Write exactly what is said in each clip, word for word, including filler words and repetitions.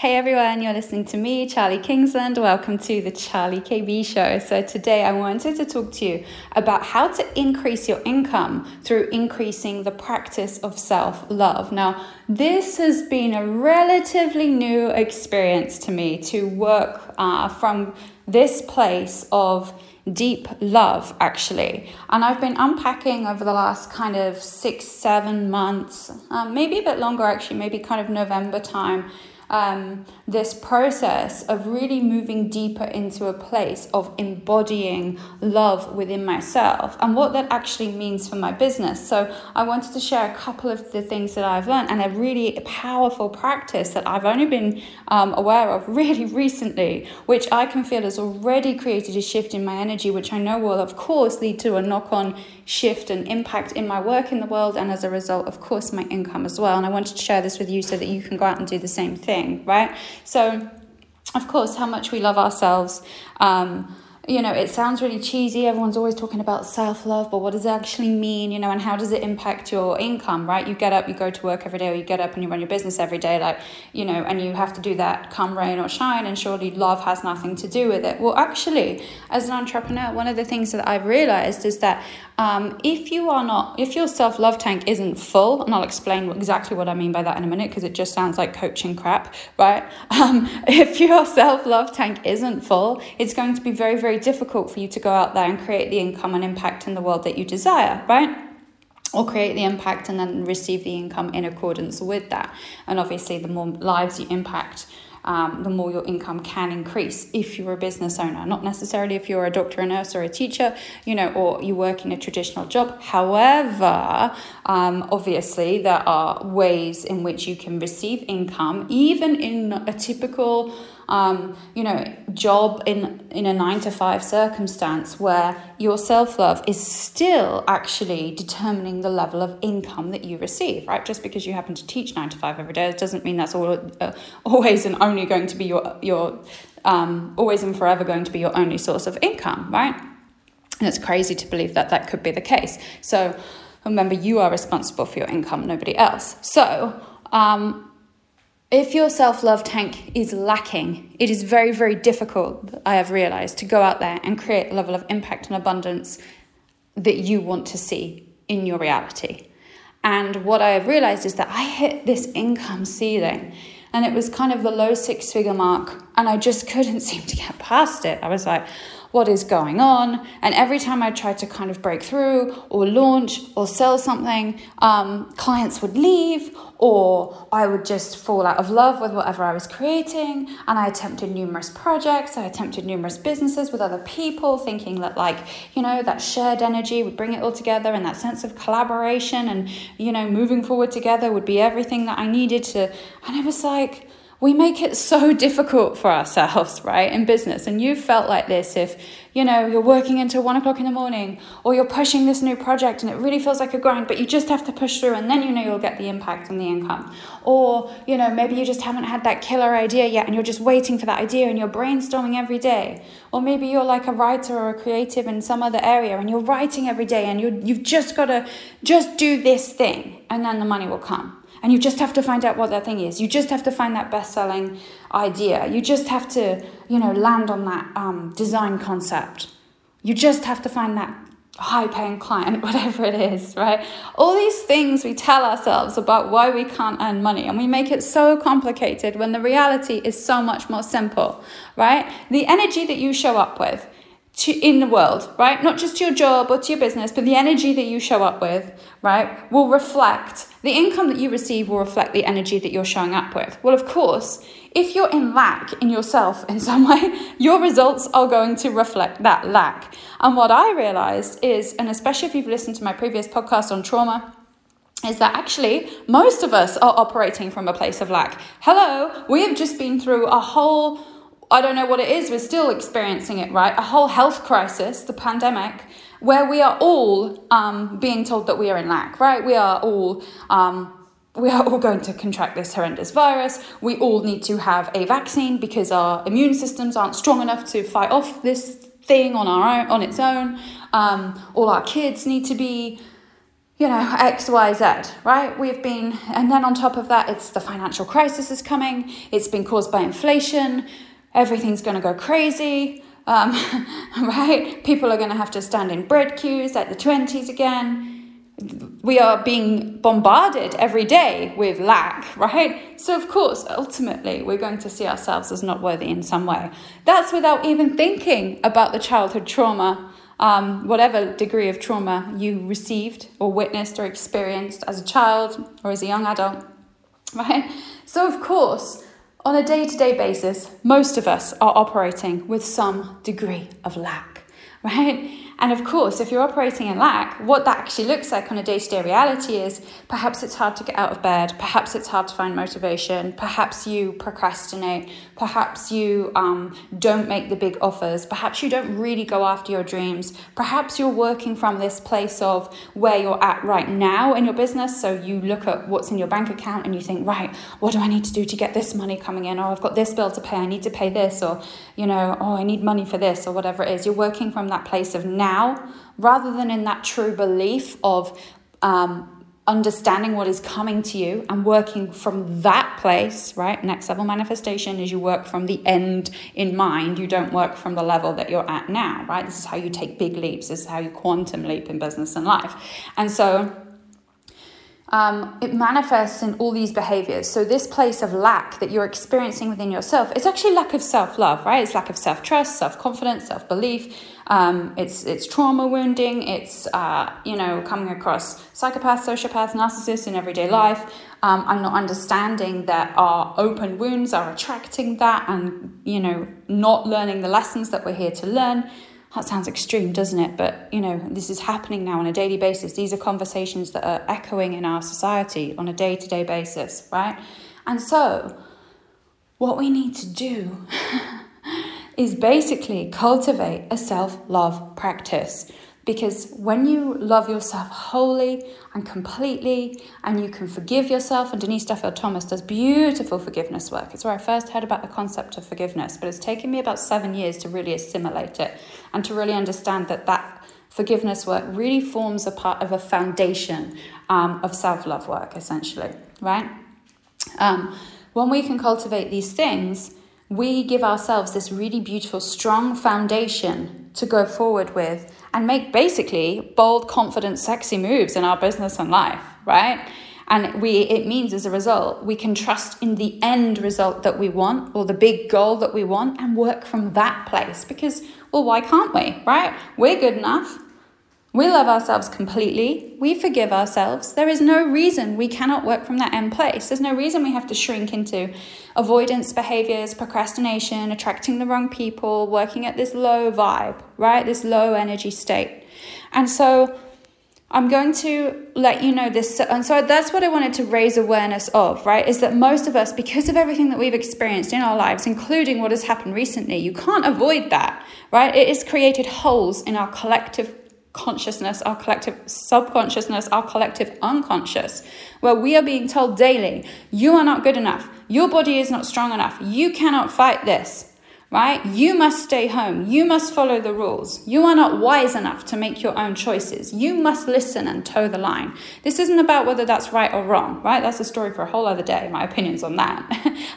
Hey everyone, you're listening to me, Charlie Kingsland. Welcome to the Charlie K B Show. So today I wanted to talk to you about how to increase your income through increasing the practice of self-love. Now, this has been a relatively new experience to me to work uh, from this place of deep love, actually. And I've been unpacking over the last kind of six, seven months, um, maybe a bit longer actually, maybe kind of November time, Um, this process of really moving deeper into a place of embodying love within myself and what that actually means for my business. So I wanted to share a couple of the things that I've learned and a really powerful practice that I've only been um, aware of really recently, which I can feel has already created a shift in my energy, which I know will of course lead to a knock-on shift and impact in my work in the world, and as a result of course my income as well. And I wanted to share this with you so that you can go out and do the same thing. Right? So, of course, how much we love ourselves. Um, you know, it sounds really cheesy. Everyone's always talking about self-love, but what does it actually mean? You know, and how does it impact your income, right? You get up, you go to work every day, or you get up and you run your business every day, like, you know, and you have to do that come rain or shine, and surely love has nothing to do with it. Well, actually, as an entrepreneur, one of the things that I've realized is that Um, if you are not, if your self-love tank isn't full, and I'll explain exactly what I mean by that in a minute, because it just sounds like coaching crap, right? Um, if your self-love tank isn't full, it's going to be very, very difficult for you to go out there and create the income and impact in the world that you desire, right? Or create the impact and then receive the income in accordance with that. And obviously, the more lives you impact, Um, the more your income can increase if you're a business owner, not necessarily if you're a doctor, a nurse, or a teacher, you know, or you work in a traditional job. However, um, obviously there are ways in which you can receive income, even in a typical, um, you know, job in, in a nine to five circumstance, where your self-love is still actually determining the level of income that you receive, right? Just because you happen to teach nine to five every day, it doesn't mean that's all, uh, always and only going to be your your um always and forever going to be your only source of income, right? And it's crazy to believe that that could be the case. So remember, you are responsible for your income, nobody else. So um if your self-love tank is lacking, it is very, very difficult, I have realized, to go out there and create a level of impact and abundance that you want to see in your reality. And what I have realized is that I hit this income ceiling, and it was kind of the low six-figure mark, and I just couldn't seem to get past it. I was like, what is going on? And every time I tried to kind of break through or launch or sell something, um, clients would leave, or I would just fall out of love with whatever I was creating. And I attempted numerous projects. I attempted numerous businesses with other people, thinking that, like, you know, that shared energy would bring it all together, and that sense of collaboration and, you know, moving forward together would be everything that I needed to. And it was like, we make it so difficult for ourselves, right, in business. And you've felt like this if, you know, you're working until one o'clock in the morning, or you're pushing this new project and it really feels like a grind, but you just have to push through, and then you know you'll get the impact and the income. Or, you know, maybe you just haven't had that killer idea yet, and you're just waiting for that idea, and you're brainstorming every day. Or maybe you're like a writer or a creative in some other area, and you're writing every day, and you you've just got to just do this thing, and then the money will come. And you just have to find out what that thing is. You just have to find that best-selling idea. You just have to, you know, land on that um, design concept. You just have to find that high-paying client, whatever it is, right? All these things we tell ourselves about why we can't earn money, and we make it so complicated when the reality is so much more simple, right? The energy that you show up with to in the world, right? Not just to your job or to your business, but the energy that you show up with, right, will reflect, the income that you receive will reflect the energy that you're showing up with. Well, of course, if you're in lack in yourself in some way, your results are going to reflect that lack. And what I realized is, and especially if you've listened to my previous podcast on trauma, is that actually most of us are operating from a place of lack. Hello, we have just been through a whole, I don't know what it is, we're still experiencing it, right? A whole health crisis, the pandemic, where we are all um, being told that we are in lack, right? We are all um, we are all going to contract this horrendous virus. We all need to have a vaccine because our immune systems aren't strong enough to fight off this thing on our own, on its own. Um, all our kids need to be you know, X, Y, Z, right? We've been, and then on top of that, it's the financial crisis is coming. It's been caused by inflation. Everything's going to go crazy, um, right? People are going to have to stand in bread queues like the twenties again. We are being bombarded every day with lack, right? So of course, ultimately, we're going to see ourselves as not worthy in some way. That's without even thinking about the childhood trauma, Um, whatever degree of trauma you received or witnessed or experienced as a child or as a young adult, right? So of course, on a day-to-day basis, most of us are operating with some degree of lack, right? And of course, if you're operating in lack, what that actually looks like on a day-to-day reality is perhaps it's hard to get out of bed, perhaps it's hard to find motivation, perhaps you procrastinate, perhaps you um, don't make the big offers, perhaps you don't really go after your dreams, perhaps you're working from this place of where you're at right now in your business. So you look at what's in your bank account and you think, right, what do I need to do to get this money coming in? Oh, I've got this bill to pay, I need to pay this, or, you know, oh, I need money for this, or whatever it is. You're working from that place of now. Now, rather than in that true belief of um, understanding what is coming to you and working from that place, right? Next level manifestation is you work from the end in mind. You don't work from the level that you're at now, right? This is how you take big leaps. This is how you quantum leap in business and life. And so um, it manifests in all these behaviors. So this place of lack that you're experiencing within yourself, it's actually lack of self-love, right? It's lack of self-trust, self-confidence, self-belief. Um, it's it's trauma wounding, it's, uh, you know, coming across psychopaths, sociopaths, narcissists in everyday life. Um, I'm not understanding that our open wounds are attracting that and, you know, not learning the lessons that we're here to learn. That sounds extreme, doesn't it? But, you know, this is happening now on a daily basis. These are conversations that are echoing in our society on a day-to-day basis, right? And so what we need to do is basically cultivate a self-love practice, because when you love yourself wholly and completely and you can forgive yourself, and Denise Duffield Thomas does beautiful forgiveness work. It's where I first heard about the concept of forgiveness, but it's taken me about seven years to really assimilate it and to really understand that that forgiveness work really forms a part of a foundation um, of self-love work, essentially, right? Um, when we can cultivate these things, we give ourselves this really beautiful, strong foundation to go forward with and make basically bold, confident, sexy moves in our business and life, right? And we it means as a result, we can trust in the end result that we want or the big goal that we want and work from that place, because, well, why can't we, right? We're good enough. We love ourselves completely. We forgive ourselves. There is no reason we cannot work from that end place. There's no reason we have to shrink into avoidance behaviors, procrastination, attracting the wrong people, working at this low vibe, right? This low energy state. And so I'm going to let you know this. And so that's what I wanted to raise awareness of, right? Is that most of us, because of everything that we've experienced in our lives, including what has happened recently, you can't avoid that, right? It has created holes in our collective consciousness, our collective subconsciousness, our collective unconscious, where we are being told daily, you are not good enough, your body is not strong enough, you cannot fight this, right? You must stay home, you must follow the rules, you are not wise enough to make your own choices, you must listen and toe the line. This isn't about whether that's right or wrong, right? That's a story for a whole other day, my opinions on that.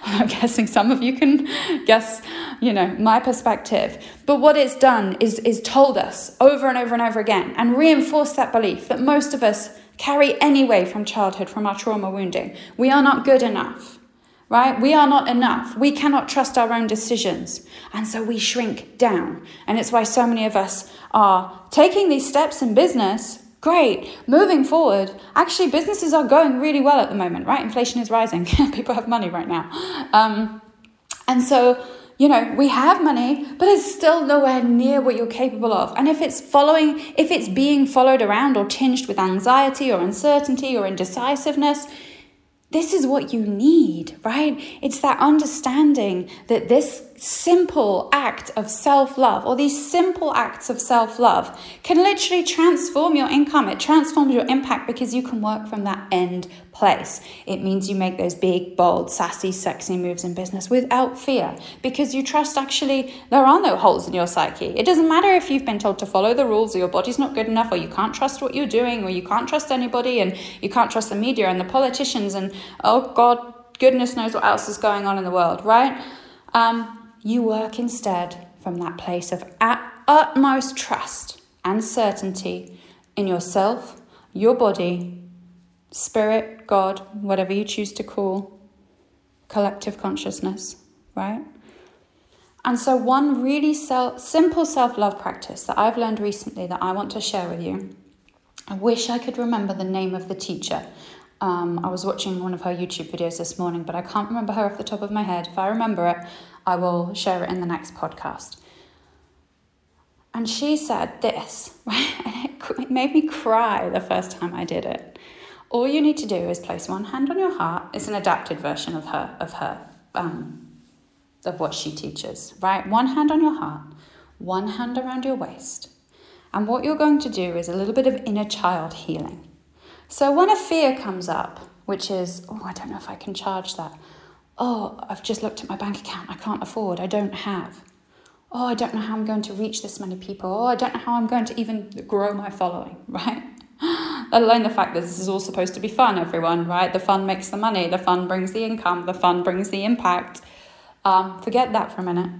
I'm guessing some of you can guess, you know, my perspective. But what it's done is is told us over and over and over again and reinforced that belief that most of us carry anyway from childhood, from our trauma wounding. We are not good enough, right? We are not enough. We cannot trust our own decisions. And so we shrink down. And it's why so many of us are taking these steps in business. Great, moving forward. Actually, businesses are going really well at the moment, right? Inflation is rising. People have money right now. Um, and so... You know, we have money, but it's still nowhere near what you're capable of. And if it's following, if it's being followed around or tinged with anxiety or uncertainty or indecisiveness, this is what you need, right? It's that understanding that this simple act of self-love, or these simple acts of self-love, can literally transform your income. It transforms your impact because you can work from that end place. It means you make those big, bold, sassy, sexy moves in business without fear, because you trust actually there are no holes in your psyche. It doesn't matter if you've been told to follow the rules, or your body's not good enough, or you can't trust what you're doing, or you can't trust anybody, and you can't trust the media and the politicians, and oh God, goodness knows what else is going on in the world, right? Um, you work instead from that place of at utmost trust and certainty in yourself, your body, spirit, God, whatever you choose to call collective consciousness, right? And so one really self, simple self-love practice that I've learned recently that I want to share with you, I wish I could remember the name of the teacher. Um, I was watching one of her YouTube videos this morning, but I can't remember her off the top of my head. If I remember it, I will share it in the next podcast. And she said this, right? And it, it made me cry the first time I did it. All you need to do is place one hand on your heart. It's an adapted version of her, of her, um, of what she teaches, right? One hand on your heart, one hand around your waist. And what you're going to do is a little bit of inner child healing. So when a fear comes up, which is, oh, I don't know if I can charge that. Oh, I've just looked at my bank account. I can't afford. I don't have. Oh, I don't know how I'm going to reach this many people. Oh, I don't know how I'm going to even grow my following, right? Let alone the fact that this is all supposed to be fun, everyone, right? The fun makes the money. The fun brings the income. The fun brings the impact. Um, forget that for a minute,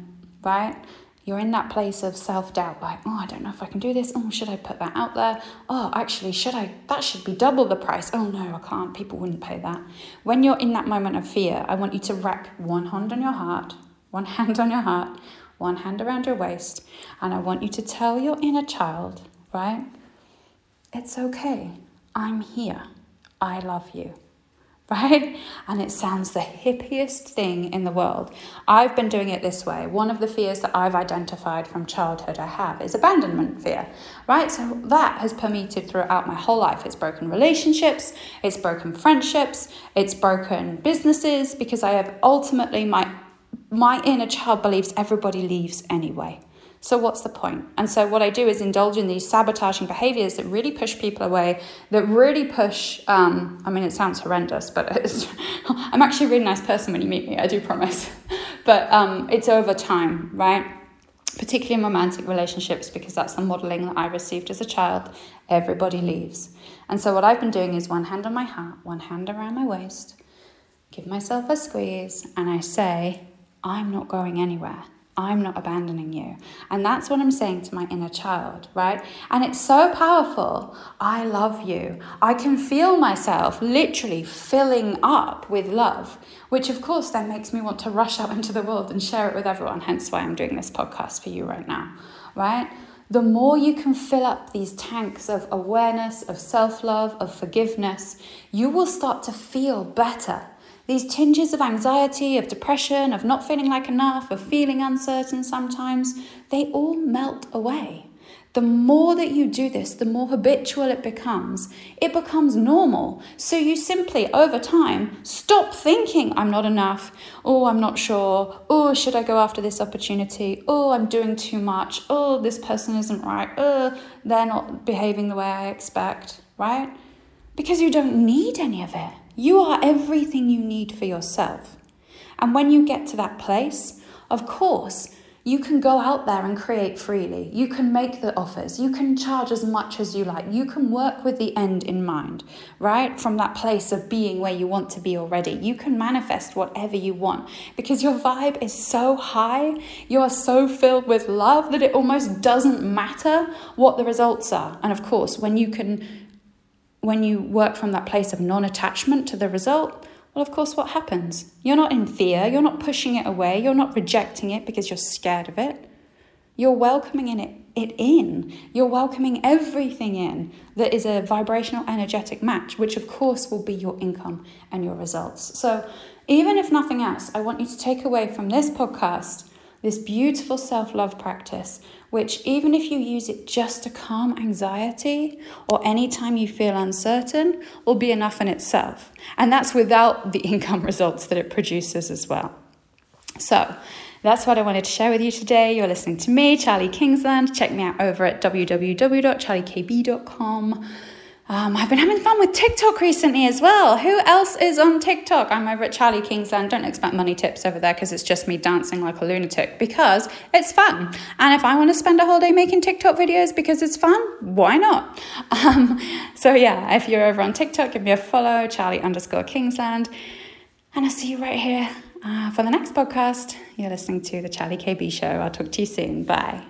right? You're in that place of self-doubt, like, oh, I don't know if I can do this. Oh, should I put that out there? Oh, actually, should I? That should be double the price. Oh, no, I can't. People wouldn't pay that. When you're in that moment of fear, I want you to wrap one hand on your heart, one hand on your heart, one hand around your waist, and I want you to tell your inner child, right? It's okay. I'm here. I love you. Right? And it sounds the hippiest thing in the world. I've been doing it this way. One of the fears that I've identified from childhood I have is abandonment fear, right? So that has permeated throughout my whole life. It's broken relationships, it's broken friendships, it's broken businesses, because I have ultimately, my, my inner child believes everybody leaves anyway. So what's the point? And so what I do is indulge in these sabotaging behaviors that really push people away, that really push, um, I mean, it sounds horrendous, but it's, I'm actually a really nice person when you meet me, I do promise. But um, it's over time, right? Particularly in romantic relationships, because that's the modeling that I received as a child. Everybody leaves. And so what I've been doing is one hand on my heart, one hand around my waist, give myself a squeeze, and I say, I'm not going anywhere. I'm not abandoning you. And that's what I'm saying to my inner child, right? And it's so powerful. I love you. I can feel myself literally filling up with love, which of course then makes me want to rush out into the world and share it with everyone. Hence why I'm doing this podcast for you right now, right? The more you can fill up these tanks of awareness, of self-love, of forgiveness, you will start to feel better. These tinges of anxiety, of depression, of not feeling like enough, of feeling uncertain sometimes, they all melt away. The more that you do this, the more habitual it becomes. It becomes normal. So you simply, over time, stop thinking, I'm not enough. Oh, I'm not sure. Oh, should I go after this opportunity? Oh, I'm doing too much. Oh, this person isn't right. Oh, they're not behaving the way I expect, right? Because you don't need any of it. You are everything you need for yourself. And when you get to that place, of course, you can go out there and create freely. You can make the offers. You can charge as much as you like. You can work with the end in mind, right? From that place of being where you want to be already. You can manifest whatever you want because your vibe is so high. You are so filled with love that it almost doesn't matter what the results are. And of course, when you can... When you work from that place of non-attachment to the result, well, of course, what happens? You're not in fear. You're not pushing it away. You're not rejecting it because you're scared of it. You're welcoming in it, it in. You're welcoming everything in that is a vibrational, energetic match, which, of course, will be your income and your results. So even if nothing else, I want you to take away from this podcast this beautiful self-love practice, which even if you use it just to calm anxiety or any time you feel uncertain, will be enough in itself. And that's without the income results that it produces as well. So That's what I wanted to share with you today. You're listening to me, Charlie Kingsland. Check me out over at w w w dot charlie k b dot com. Um, I've been having fun with TikTok recently as well. Who else is on TikTok? I'm over at Charlie Kingsland. Don't expect money tips over there because it's just me dancing like a lunatic because it's fun. And if I want to spend a whole day making TikTok videos because it's fun, why not? Um, so yeah, if you're over on TikTok, give me a follow, Charlie underscore Kingsland. And I'll see you right here uh, for the next podcast. You're listening to the Charlie K B Show. I'll talk to you soon. Bye.